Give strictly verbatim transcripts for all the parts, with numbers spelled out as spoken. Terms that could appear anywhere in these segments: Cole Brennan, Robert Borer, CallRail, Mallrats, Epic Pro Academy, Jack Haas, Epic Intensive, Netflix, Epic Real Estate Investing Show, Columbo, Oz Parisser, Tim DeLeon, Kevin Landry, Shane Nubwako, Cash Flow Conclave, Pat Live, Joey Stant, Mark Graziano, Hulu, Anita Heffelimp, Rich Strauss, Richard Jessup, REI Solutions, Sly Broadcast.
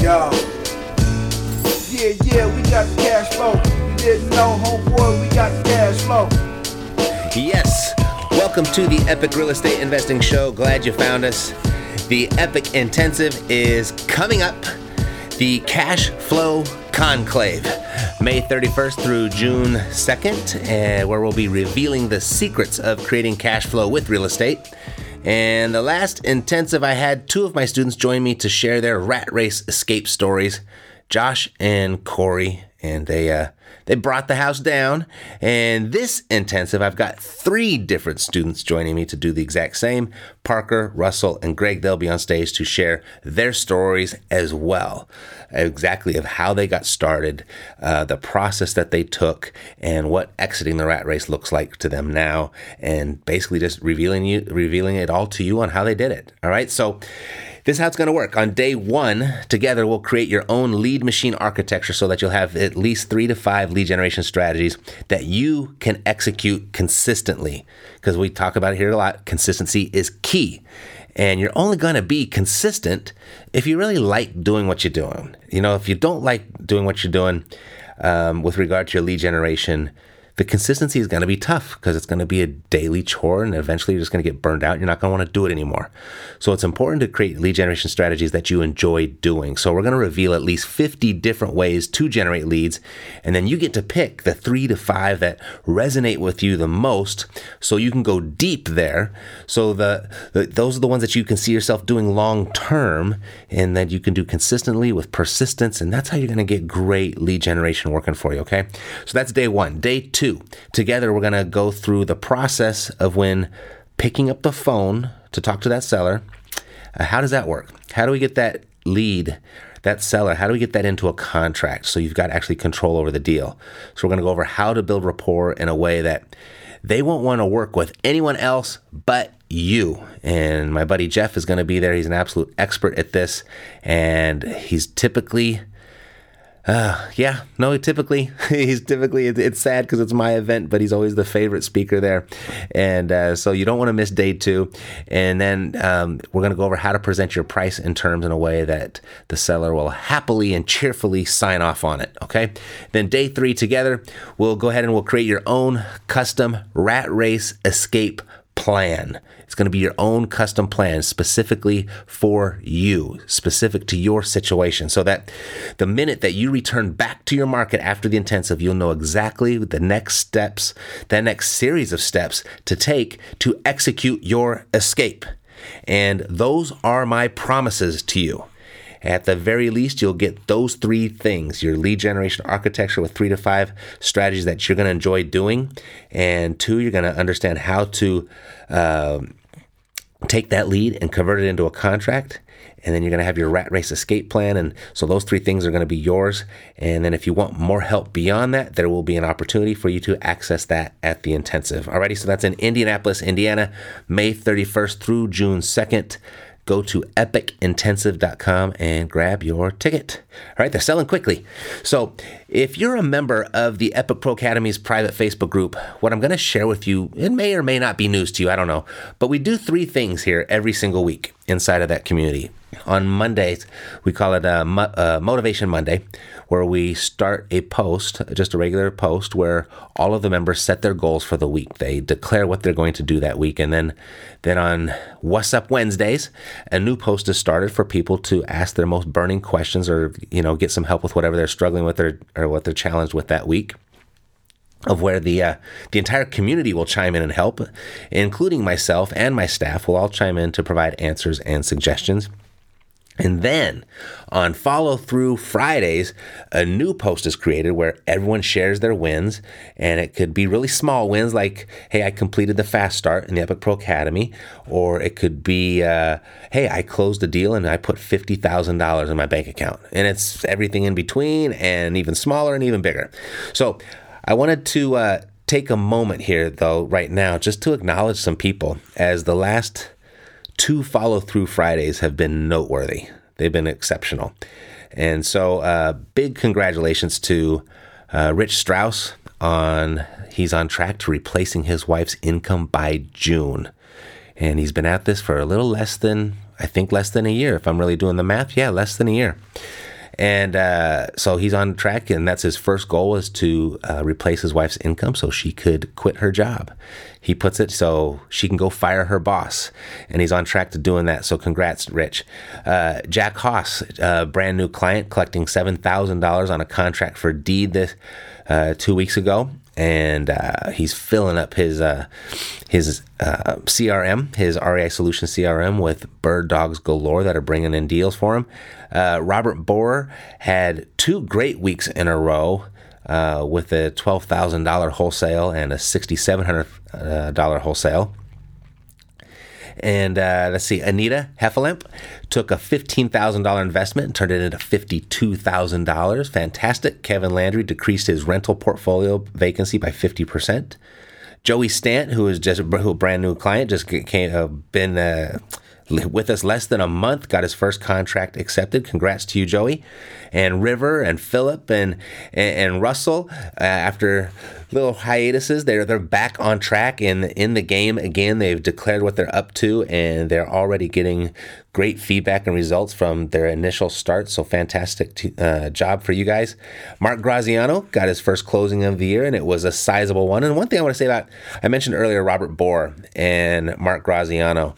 Yo. Yeah, yeah, we got the cash flow. You didn't know, homeboy, we got the cash flow. Yes, welcome to the Epic Real Estate Investing Show. Glad you found us. The Epic Intensive is coming up. The Cash Flow Conclave, May thirty-first through June second, where we'll be revealing the secrets of creating cash flow with real estate. And the last intensive, I had two of my students join me to share their rat race escape stories, Josh and Corey, and they uh, they brought the house down. And this intensive, I've got three different students joining me to do the exact same. Parker, Russell, and Greg, they'll be on stage to share their stories as well, exactly of how they got started, uh, the process that they took, and what exiting the rat race looks like to them now, and basically just revealing you, revealing it all to you on how they did it. All right, so this is how it's going to work. On day one, together we'll create your own lead machine architecture so that you'll have at least three to five lead generation strategies that you can execute consistently, because we talk about it here a lot. Consistency is key. And you're only going to be consistent if you really like doing what you're doing. You know, if you don't like doing what you're doing um, with regard to your lead generation, the consistency is going to be tough because it's going to be a daily chore, and eventually you're just going to get burned out. And you're not going to want to do it anymore. So it's important to create lead generation strategies that you enjoy doing. So we're going to reveal at least fifty different ways to generate leads, and then you get to pick the three to five that resonate with you the most, so you can go deep there. So the, the those are the ones that you can see yourself doing long term, and that you can do consistently with persistence, and that's how you're going to get great lead generation working for you. Okay, so that's day one. Day two. Together, we're going to go through the process of when picking up the phone to talk to that seller. Uh, how does that work? How do we get that lead, that seller, how do we get that into a contract so you've got actually control over the deal? So we're going to go over how to build rapport in a way that they won't want to work with anyone else but you. And my buddy Jeff is going to be there. He's an absolute expert at this, and he's typically... Uh, yeah, no, typically, he's typically, it, it's sad because it's my event, but he's always the favorite speaker there. And uh, so you don't want to miss day two. And then um, we're going to go over how to present your price and terms in a way that the seller will happily and cheerfully sign off on it, okay? Then day three together, we'll go ahead and we'll create your own custom rat race escape plan. It's going to be your own custom plan specifically for you, specific to your situation, so that the minute that you return back to your market after the intensive, you'll know exactly the next steps, the next series of steps to take to execute your escape. And those are my promises to you. At the very least, you'll get those three things: your lead generation architecture with three to five strategies that you're going to enjoy doing, and two, you're going to understand how to uh, take that lead and convert it into a contract. And then you're going to have your rat race escape plan. And so those three things are going to be yours. And then if you want more help beyond that, there will be an opportunity for you to access that at the intensive. Alrighty, so that's in Indianapolis, Indiana, May thirty-first through June second. Go to epic intensive dot com and grab your ticket. All right, they're selling quickly. So if you're a member of the Epic Pro Academy's private Facebook group, what I'm going to share with you, it may or may not be news to you, I don't know, but we do three things here every single week inside of that community. on Mondays, we call it a, mo- a Motivation Monday, where we start a post, just a regular post, where all of the members set their goals for the week. They declare what they're going to do that week. And then, then on What's Up Wednesdays, a new post is started for people to ask their most burning questions, or, you know, get some help with whatever they're struggling with, or, or what they're challenged with that week, of where the uh, the entire community will chime in and help, including myself and my staff will all chime in to provide answers and suggestions. And then on Follow Through Fridays, a new post is created where everyone shares their wins, and it could be really small wins like, hey, I completed the fast start in the Epic Pro Academy, or it could be, uh, hey, I closed a deal and I put fifty thousand dollars in my bank account. And it's everything in between, and even smaller and even bigger. So I wanted to uh, take a moment here, though, right now, just to acknowledge some people, as the last two Follow Through Fridays have been noteworthy. They've been exceptional. And so uh, big congratulations to uh, Rich Strauss. On he's on track to replacing his wife's income by June. And he's been at this for a little less than, I think less than a year. If I'm really doing the math, yeah, less than a year. And uh, so he's on track, and that's his first goal, is to uh, replace his wife's income so she could quit her job. He puts it so she can go fire her boss, and he's on track to doing that. So congrats, Rich. Uh, Jack Haas, a brand new client, collecting seven thousand dollars on a contract for deed this uh, two weeks ago. And uh, he's filling up his uh, his uh, C R M, his R E I Solutions C R M, with bird dogs galore that are bringing in deals for him. Uh, Robert Borer had two great weeks in a row uh, with a twelve thousand dollars wholesale and a six thousand seven hundred dollars wholesale. And uh, let's see, Anita Heffelimp took a fifteen thousand dollars investment and turned it into fifty-two thousand dollars. Fantastic. Kevin Landry decreased his rental portfolio vacancy by fifty percent. Joey Stant, who is just a brand new client, just came, uh, been uh, with us less than a month, got his first contract accepted. Congrats to you, Joey. And River and Philip and and, and Russell, uh, after little hiatuses, they're they're back on track and in, in the game again. They've declared what they're up to, and they're already getting great feedback and results from their initial start. So fantastic to, uh, job for you guys. Mark Graziano got his first closing of the year, and it was a sizable one. And one thing I want to say about, I mentioned earlier, Robert Borer and Mark Graziano.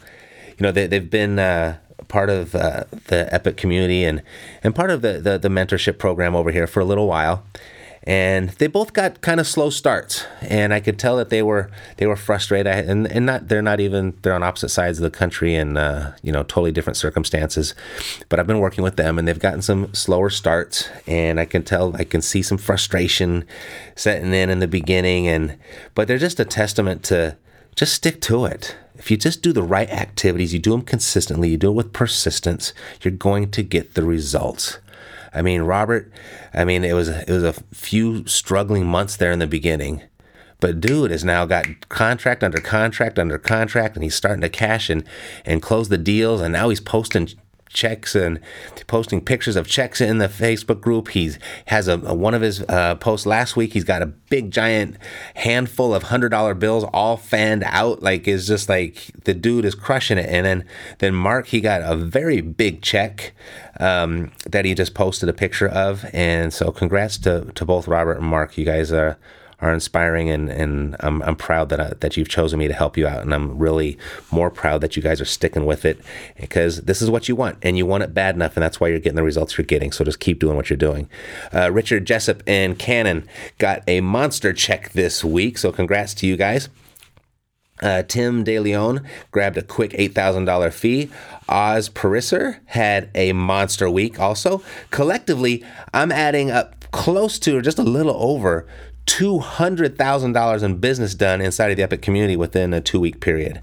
You know, they, they've been uh, part of uh, the Epic community and, and part of the, the, the mentorship program over here for a little while. And they both got kind of slow starts. And I could tell that they were they were frustrated. I, and, and not they're not even, they're on opposite sides of the country and, uh, you know, totally different circumstances. But I've been working with them, and they've gotten some slower starts. And I can tell, I can see some frustration setting in in the beginning. And but they're just a testament to just stick to it. If you just do the right activities, you do them consistently, you do it with persistence, you're going to get the results. I mean, Robert, I mean, it was it was a few struggling months there in the beginning. But dude has now got contract under contract under contract, and he's starting to cash and, and close the deals, and now he's posting checks and posting pictures of checks in the Facebook group. He's has a, a one of his uh, posts last week. He's got a big giant handful of one hundred dollar bills all fanned out. Like, it's just like the dude is crushing it. And then, then Mark, he got a very big check um, that he just posted a picture of. And so congrats to, to both Robert and Mark. You guys are are inspiring, and, and I'm, I'm proud that I, that you've chosen me to help you out, and I'm really more proud that you guys are sticking with it, because this is what you want, and you want it bad enough, and that's why you're getting the results you're getting, so just keep doing what you're doing. Uh, Richard Jessup and Cannon got a monster check this week, so congrats to you guys. Uh, Tim DeLeon grabbed a quick eight thousand dollars fee. Oz Parisser had a monster week also. Collectively, I'm adding up close to, or just a little over, two hundred thousand dollars in business done inside of the Epic community within a two-week period.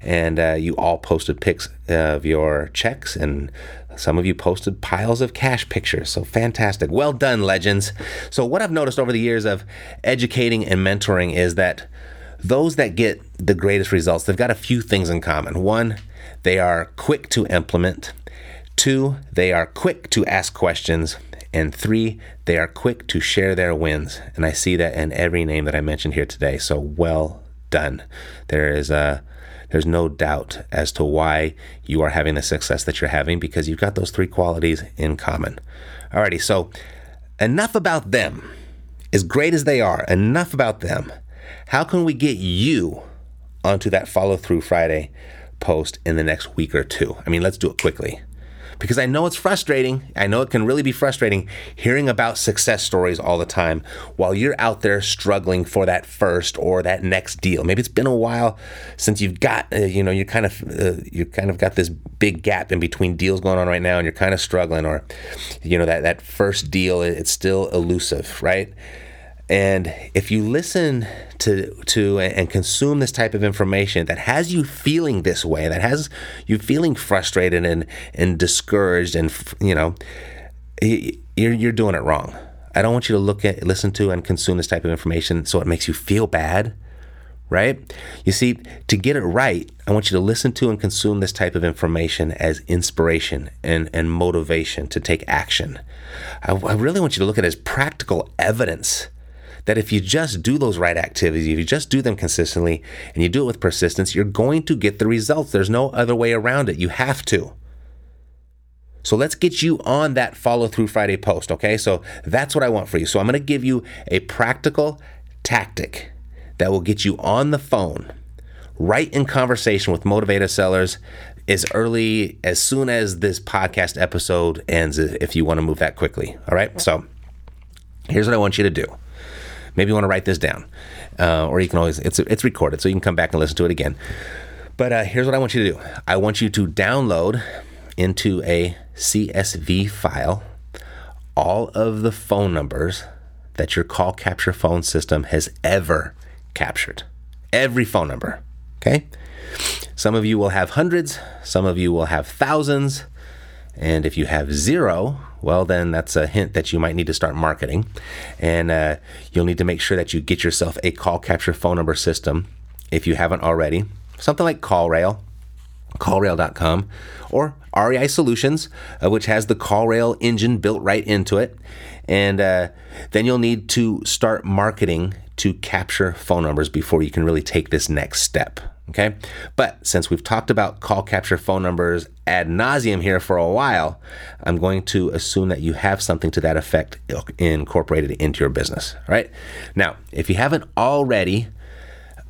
And uh, you all posted pics of your checks, and some of you posted piles of cash pictures. So fantastic. Well done, legends. So what I've noticed over the years of educating and mentoring is that those that get the greatest results, they've got a few things in common. One, they are quick to implement. Two, they are quick to ask questions. And three, they are quick to share their wins. And I see that in every name that I mentioned here today. So well done. There is a, There's no doubt as to why you are having the success that you're having, because you've got those three qualities in common. Alrighty, so enough about them. As great as they are, enough about them. How can we get you onto that Follow Through Friday post in the next week or two? I mean, let's do it quickly, because I know it's frustrating. I know it can really be frustrating hearing about success stories all the time while you're out there struggling for that first or that next deal. Maybe it's been a while since you've got, uh, you know, you kind of uh, you kind of got this big gap in between deals going on right now, and you're kind of struggling, or, you know, that that first deal, it's still elusive, right? And if you listen to to and consume this type of information that has you feeling this way, that has you feeling frustrated and and discouraged, and, you know, you're you're doing it wrong. I don't want you to look at, listen to, and consume this type of information so it makes you feel bad, right? You see, to get it right, I want you to listen to and consume this type of information as inspiration and and motivation to take action. I, I really want you to look at it as practical evidence that if you just do those right activities, if you just do them consistently and you do it with persistence, you're going to get the results. There's no other way around it. You have to. So let's get you on that Follow Through Friday post, okay? So that's what I want for you. So I'm going to give you a practical tactic that will get you on the phone, right in conversation with motivated sellers as early, as soon as this podcast episode ends, if you want to move that quickly, all right? So here's what I want you to do. Maybe you want to write this down, uh, or you can always, it's it's recorded, so you can come back and listen to it again. But uh, here's what I want you to do. I want you to download into a C S V file all of the phone numbers that your call capture phone system has ever captured. Every phone number, okay? Some of you will have hundreds, some of you will have thousands, and if you have zero, well, then that's a hint that you might need to start marketing, and uh, you'll need to make sure that you get yourself a call capture phone number system if you haven't already. Something like CallRail, call rail dot com, or R E I Solutions, uh, which has the CallRail engine built right into it, and uh, then you'll need to start marketing to capture phone numbers before you can really take this next step. Okay, but since we've talked about call capture phone numbers ad nauseum here for a while, I'm going to assume that you have something to that effect incorporated into your business. All right. Now, if you haven't already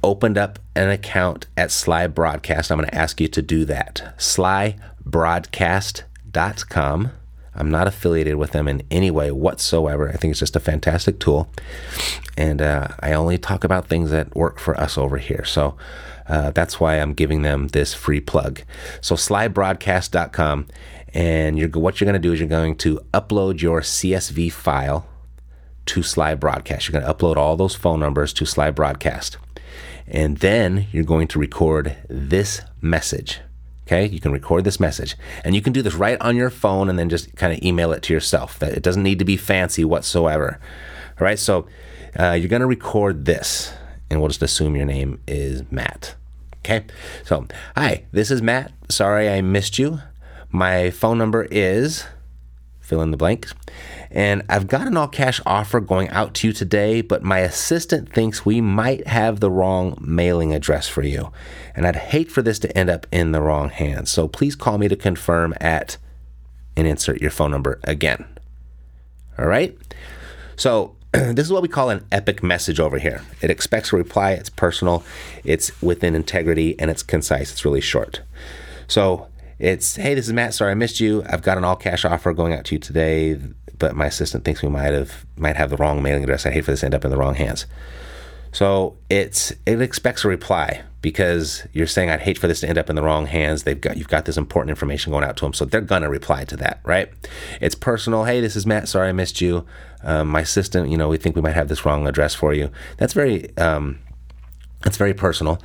opened up an account at Sly Broadcast, I'm going to ask you to do that. sly broadcast dot com. I'm not affiliated with them in any way whatsoever. I think it's just a fantastic tool. And uh, I only talk about things that work for us over here. So uh, that's why I'm giving them this free plug. So sly broadcast dot com. And you're, what you're going to do is you're going to upload your C S V file to Sly Broadcast. You're going to upload all those phone numbers to Sly Broadcast. And then you're going to record this message. Okay, you can record this message, and you can do this right on your phone and then just kind of email it to yourself. That it doesn't need to be fancy whatsoever. All right, so uh, you're going to record this, and we'll just assume your name is Matt. Okay, so hi, this is Matt. Sorry I missed you. My phone number is fill in the blank, and I've got an all cash offer going out to you today, but my assistant thinks we might have the wrong mailing address for you, and I'd hate for this to end up in the wrong hands, so please call me to confirm at, and insert your phone number again. All right, so this is what we call an epic message over here. It expects a reply, it's personal, it's within integrity, and it's concise, it's really short. So it's, hey, this is Matt. Sorry I missed you. I've got an all-cash offer going out to you today, but my assistant thinks we might have might have the wrong mailing address. I hate for this to end up in the wrong hands. So it's it expects a reply, because you're saying, I'd hate for this to end up in the wrong hands. They've got you've got this important information going out to them, so they're gonna reply to that, right? It's personal. Hey, this is Matt. Sorry I missed you. Um, my assistant, you know, we think we might have this wrong address for you. That's very um, that's very personal.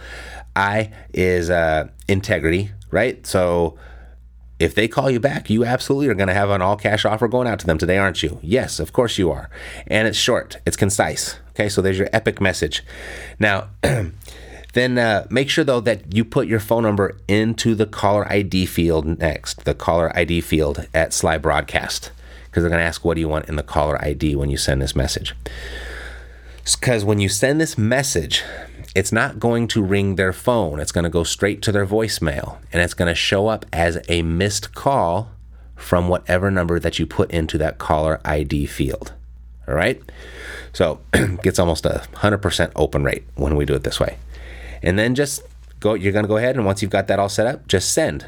I is uh, integrity. Right? So if they call you back, you absolutely are going to have an all cash offer going out to them today, aren't you? Yes, of course you are. And it's short, it's concise. Okay, so there's your epic message. Now, then uh, make sure though that you put your phone number into the caller I D field next, the caller I D field at Sly Broadcast, because they're going to ask, what do you want in the caller I D when you send this message? Because when you send this message, it's not going to ring their phone. It's going to go straight to their voicemail, and it's going to show up as a missed call from whatever number that you put into that caller I D field. All right? So it gets almost a one hundred percent open rate when we do it this way. And then just go, you're going to go ahead, and once you've got that all set up, just send.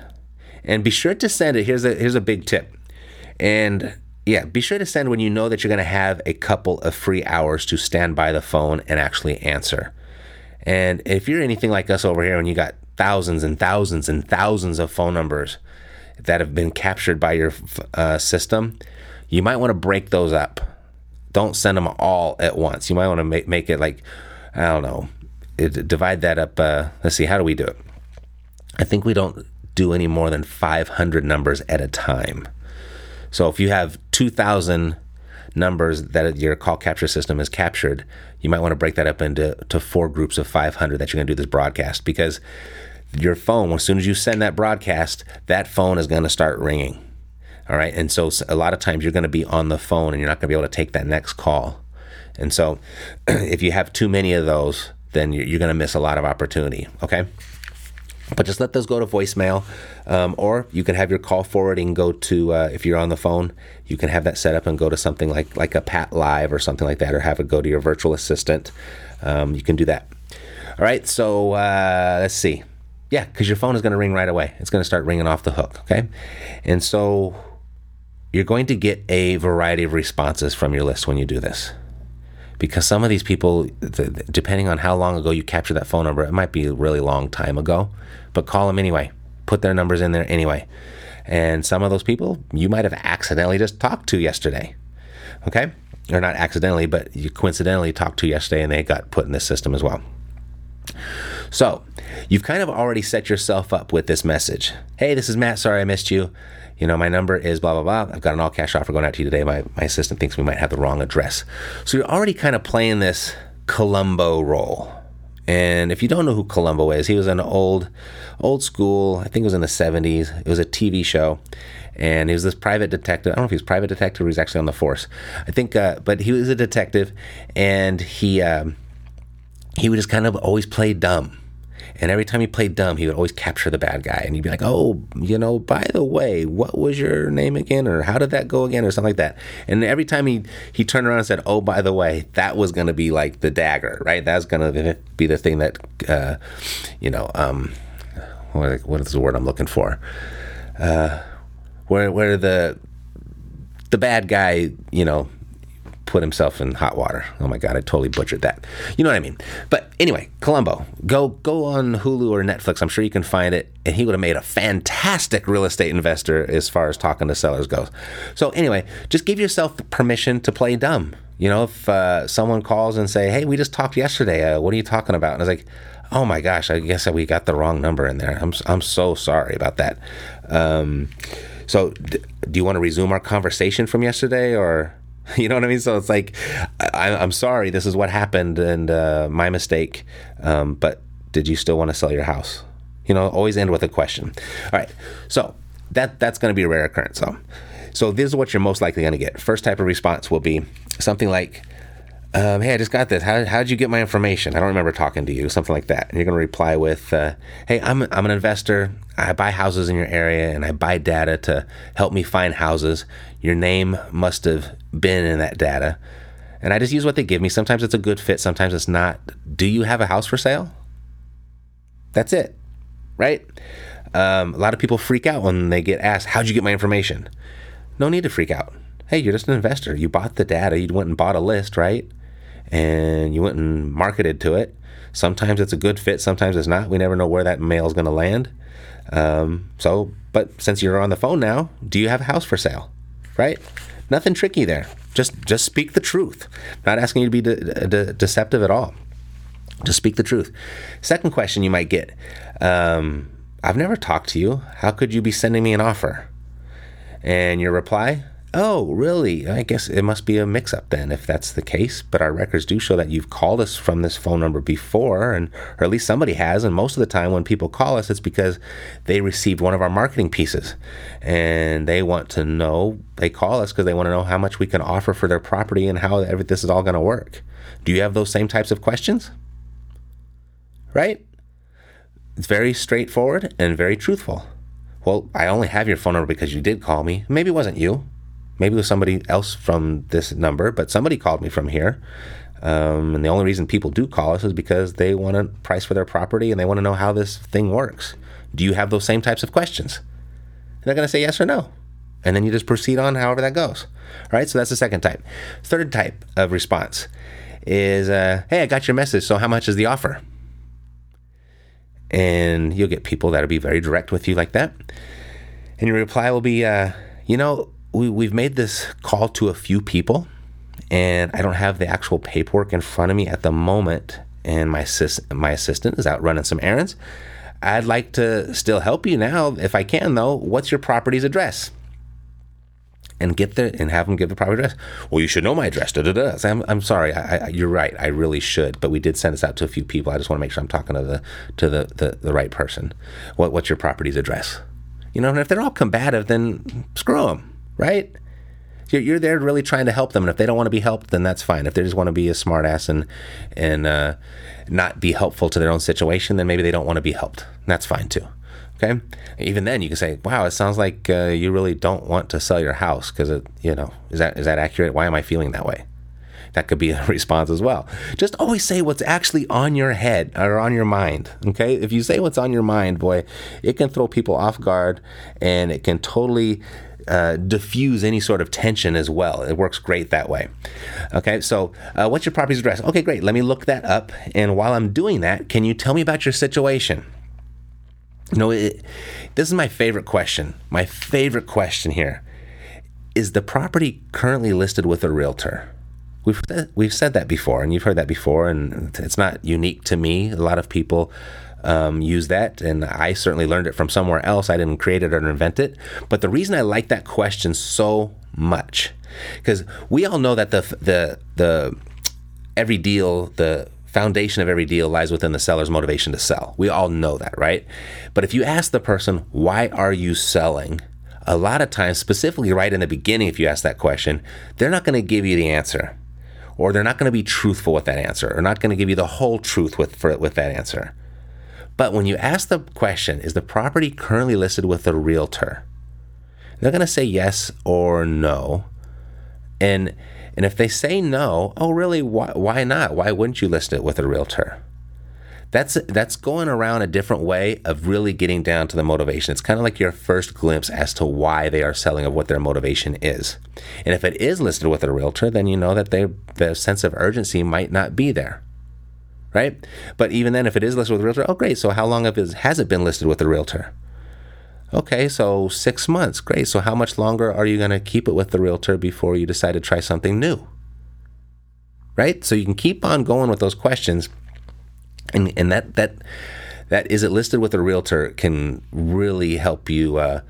And be sure to send it. Here's a here's a big tip. And yeah, be sure to send when you know that you're going to have a couple of free hours to stand by the phone and actually answer. And if you're anything like us over here and you got thousands and thousands and thousands of phone numbers that have been captured by your uh, system, you might want to break those up. Don't send them all at once. You might want to make, make it like, I don't know, it, divide that up. Uh, let's see, how do we do it? I think we don't do any more than five hundred numbers at a time. So if you have two thousand numbers that your call capture system has captured, you might want to break that up into to four groups of five hundred that you're going to do this broadcast, because your phone, as soon as you send that broadcast, that phone is going to start ringing. All right. And so a lot of times you're going to be on the phone and you're not going to be able to take that next call. And so if you have too many of those, then you're going to miss a lot of opportunity. Okay. But just let those go to voicemail, um, or you can have your call forwarding go to, uh, if you're on the phone, you can have that set up and go to something like like a Pat Live or something like that, or have it go to your virtual assistant. Um, you can do that. All right, so uh, let's see. Yeah, because your phone is going to ring right away. It's going to start ringing off the hook, okay? And so you're going to get a variety of responses from your list when you do this. Because some of these people, depending on how long ago you capture that phone number, it might be a really long time ago, but call them anyway. Put their numbers in there anyway. And some of those people you might have accidentally just talked to yesterday, okay? Or not accidentally, but you coincidentally talked to yesterday and they got put in this system as well. So you've kind of already set yourself up with this message. Hey, this is Matt. Sorry I missed you. You know, my number is blah, blah, blah. I've got an all-cash offer going out to you today. My, my assistant thinks we might have the wrong address. So you're already kind of playing this Columbo role. And if you don't know who Columbo is, he was an old, old school, I think it was in the seventies. It was a T V show. And he was this private detective. I don't know if he was private detective or he was actually on the force. I think, uh, but he was a detective. And he, um, he would just kind of always play dumb. And every time he played dumb, he would always capture the bad guy. And he'd be like, oh, you know, by the way, what was your name again? Or how did that go again? Or something like that. And every time he, he turned around and said, oh, by the way, that was going to be like the dagger, right? That's going to be the thing that, uh, you know, um, what is the word I'm looking for? Uh, where where the the bad guy, you know, put himself in hot water. Oh my God, I totally butchered that. You know what I mean? But anyway, Columbo, go go on Hulu or Netflix. I'm sure you can find it. And he would have made a fantastic real estate investor as far as talking to sellers goes. So anyway, just give yourself permission to play dumb. You know, if uh, someone calls and say, hey, we just talked yesterday. Uh, what are you talking about? And I was like, oh my gosh, I guess we got the wrong number in there. I'm, I'm so sorry about that. Um, so d- do you want to resume our conversation from yesterday, or... You know what I mean? So it's like, I, I'm sorry, this is what happened and uh, my mistake, um, but did you still want to sell your house? You know, always end with a question. All right, so that that's going to be a rare occurrence. So, so this is what you're most likely going to get. First type of response will be something like, um, hey, I just got this. How how'd you get my information? I don't remember talking to you, something like that. And you're going to reply with, uh, hey, I'm I'm an investor. I buy houses in your area and I buy data to help me find houses. Your name must have been in that data. And I just use what they give me. Sometimes it's a good fit. Sometimes it's not. Do you have a house for sale? That's it, right? Um, a lot of people freak out when they get asked, how'd you get my information? No need to freak out. Hey, you're just an investor. You bought the data. You went and bought a list, right? And you went and marketed to it. Sometimes it's a good fit. Sometimes it's not. We never know where that mail is going to land. Um, so, but since you're on the phone now, do you have a house for sale? Right? Nothing tricky there. Just, just speak the truth. Not asking you to be de- de- deceptive at all. Just speak the truth. Second question you might get, um, I've never talked to you. How could you be sending me an offer? And your reply, oh, really? I guess it must be a mix-up then if that's the case. But our records do show that you've called us from this phone number before, and or at least somebody has. And most of the time when people call us, it's because they received one of our marketing pieces. And they want to know, they call us because they want to know how much we can offer for their property and how this is all going to work. Do you have those same types of questions? right? It's very straightforward and very truthful. Well, I only have your phone number because you did call me. Maybe it wasn't you. Maybe it was somebody else from this number, but somebody called me from here. Um, and the only reason people do call us is because they want to price for their property and they want to know how this thing works. Do you have those same types of questions? And they're going to say yes or no. And then you just proceed on however that goes. All right, so that's the second type. Third type of response is, uh, hey, I got your message, so how much is the offer? And you'll get people that'll be very direct with you like that. And your reply will be, uh, you know, we, we've made this call to a few people, and I don't have the actual paperwork in front of me at the moment, and my assist- my assistant is out running some errands. I'd like to still help you now if I can, though. What's your property's address? And get the and have them give the proper address. Well, you should know my address. Da, da, da. So I'm I'm sorry. I, I, you're right. I really should. But we did send this out to a few people. I just want to make sure I'm talking to the to the, the, the right person. What what's your property's address? You know, and if they're all combative, then screw them, right? You're, you're there really trying to help them, and if they don't want to be helped, then that's fine. If they just want to be a smartass and and uh, not be helpful to their own situation, then maybe they don't want to be helped. That's fine too. Okay. Even then, you can say, "Wow, it sounds like uh, you really don't want to sell your house because it, you know, is that is that accurate? Why am I feeling that way?" That could be a response as well. Just always say what's actually on your head or on your mind. Okay. If you say what's on your mind, boy, it can throw people off guard, and it can totally uh, diffuse any sort of tension as well. It works great that way. Okay. So, uh, what's your property's address? Okay, great. Let me look that up. And while I'm doing that, can you tell me about your situation? You know, it, this is my favorite question. My favorite question here. Is the property currently listed with a realtor? We've, we've said that before, and you've heard that before, and it's not unique to me. A lot of people um, use that, and I certainly learned it from somewhere else. I didn't create it or invent it. But the reason I like that question so much, because we all know that the the the every deal, the foundation of every deal lies within the seller's motivation to sell. We all know that, right? But if you ask the person, why are you selling? A lot of times, specifically right in the beginning, if you ask that question, they're not going to give you the answer, or they're not going to be truthful with that answer, or not going to give you the whole truth with for, with that answer. But when you ask the question, is the property currently listed with a realtor? They're going to say yes or no. And And if they say no, oh, really, why, why not? Why wouldn't you list it with a realtor? That's that's going around a different way of really getting down to the motivation. It's kind of like your first glimpse as to why they are selling, of what their motivation is. And if it is listed with a realtor, then you know that they, their sense of urgency might not be there, right? But even then, if it is listed with a realtor, oh, great. So how long of it has it been listed with a realtor? Okay, so six months. Great. So how much longer are you going to keep it with the realtor before you decide to try something new? Right? So you can keep on going with those questions. And and that that that is it listed with a realtor can really help you. Uh,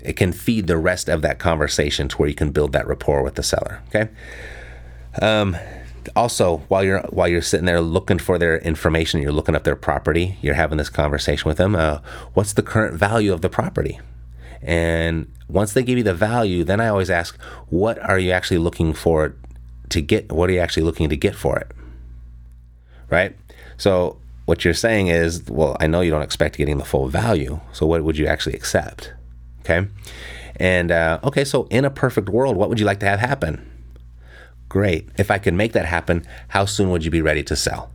it can feed the rest of that conversation to where you can build that rapport with the seller. Okay. Um. Also, while you're while you're sitting there looking for their information, you're looking up their property, you're having this conversation with them, uh, what's the current value of the property? And once they give you the value, then I always ask, what are you actually looking for to get? What are you actually looking to get for it? Right? So what you're saying is, well, I know you don't expect getting the full value, so what would you actually accept? Okay? And, uh, okay, so in a perfect world, what would you like to have happen? Great. If I can make that happen, how soon would you be ready to sell?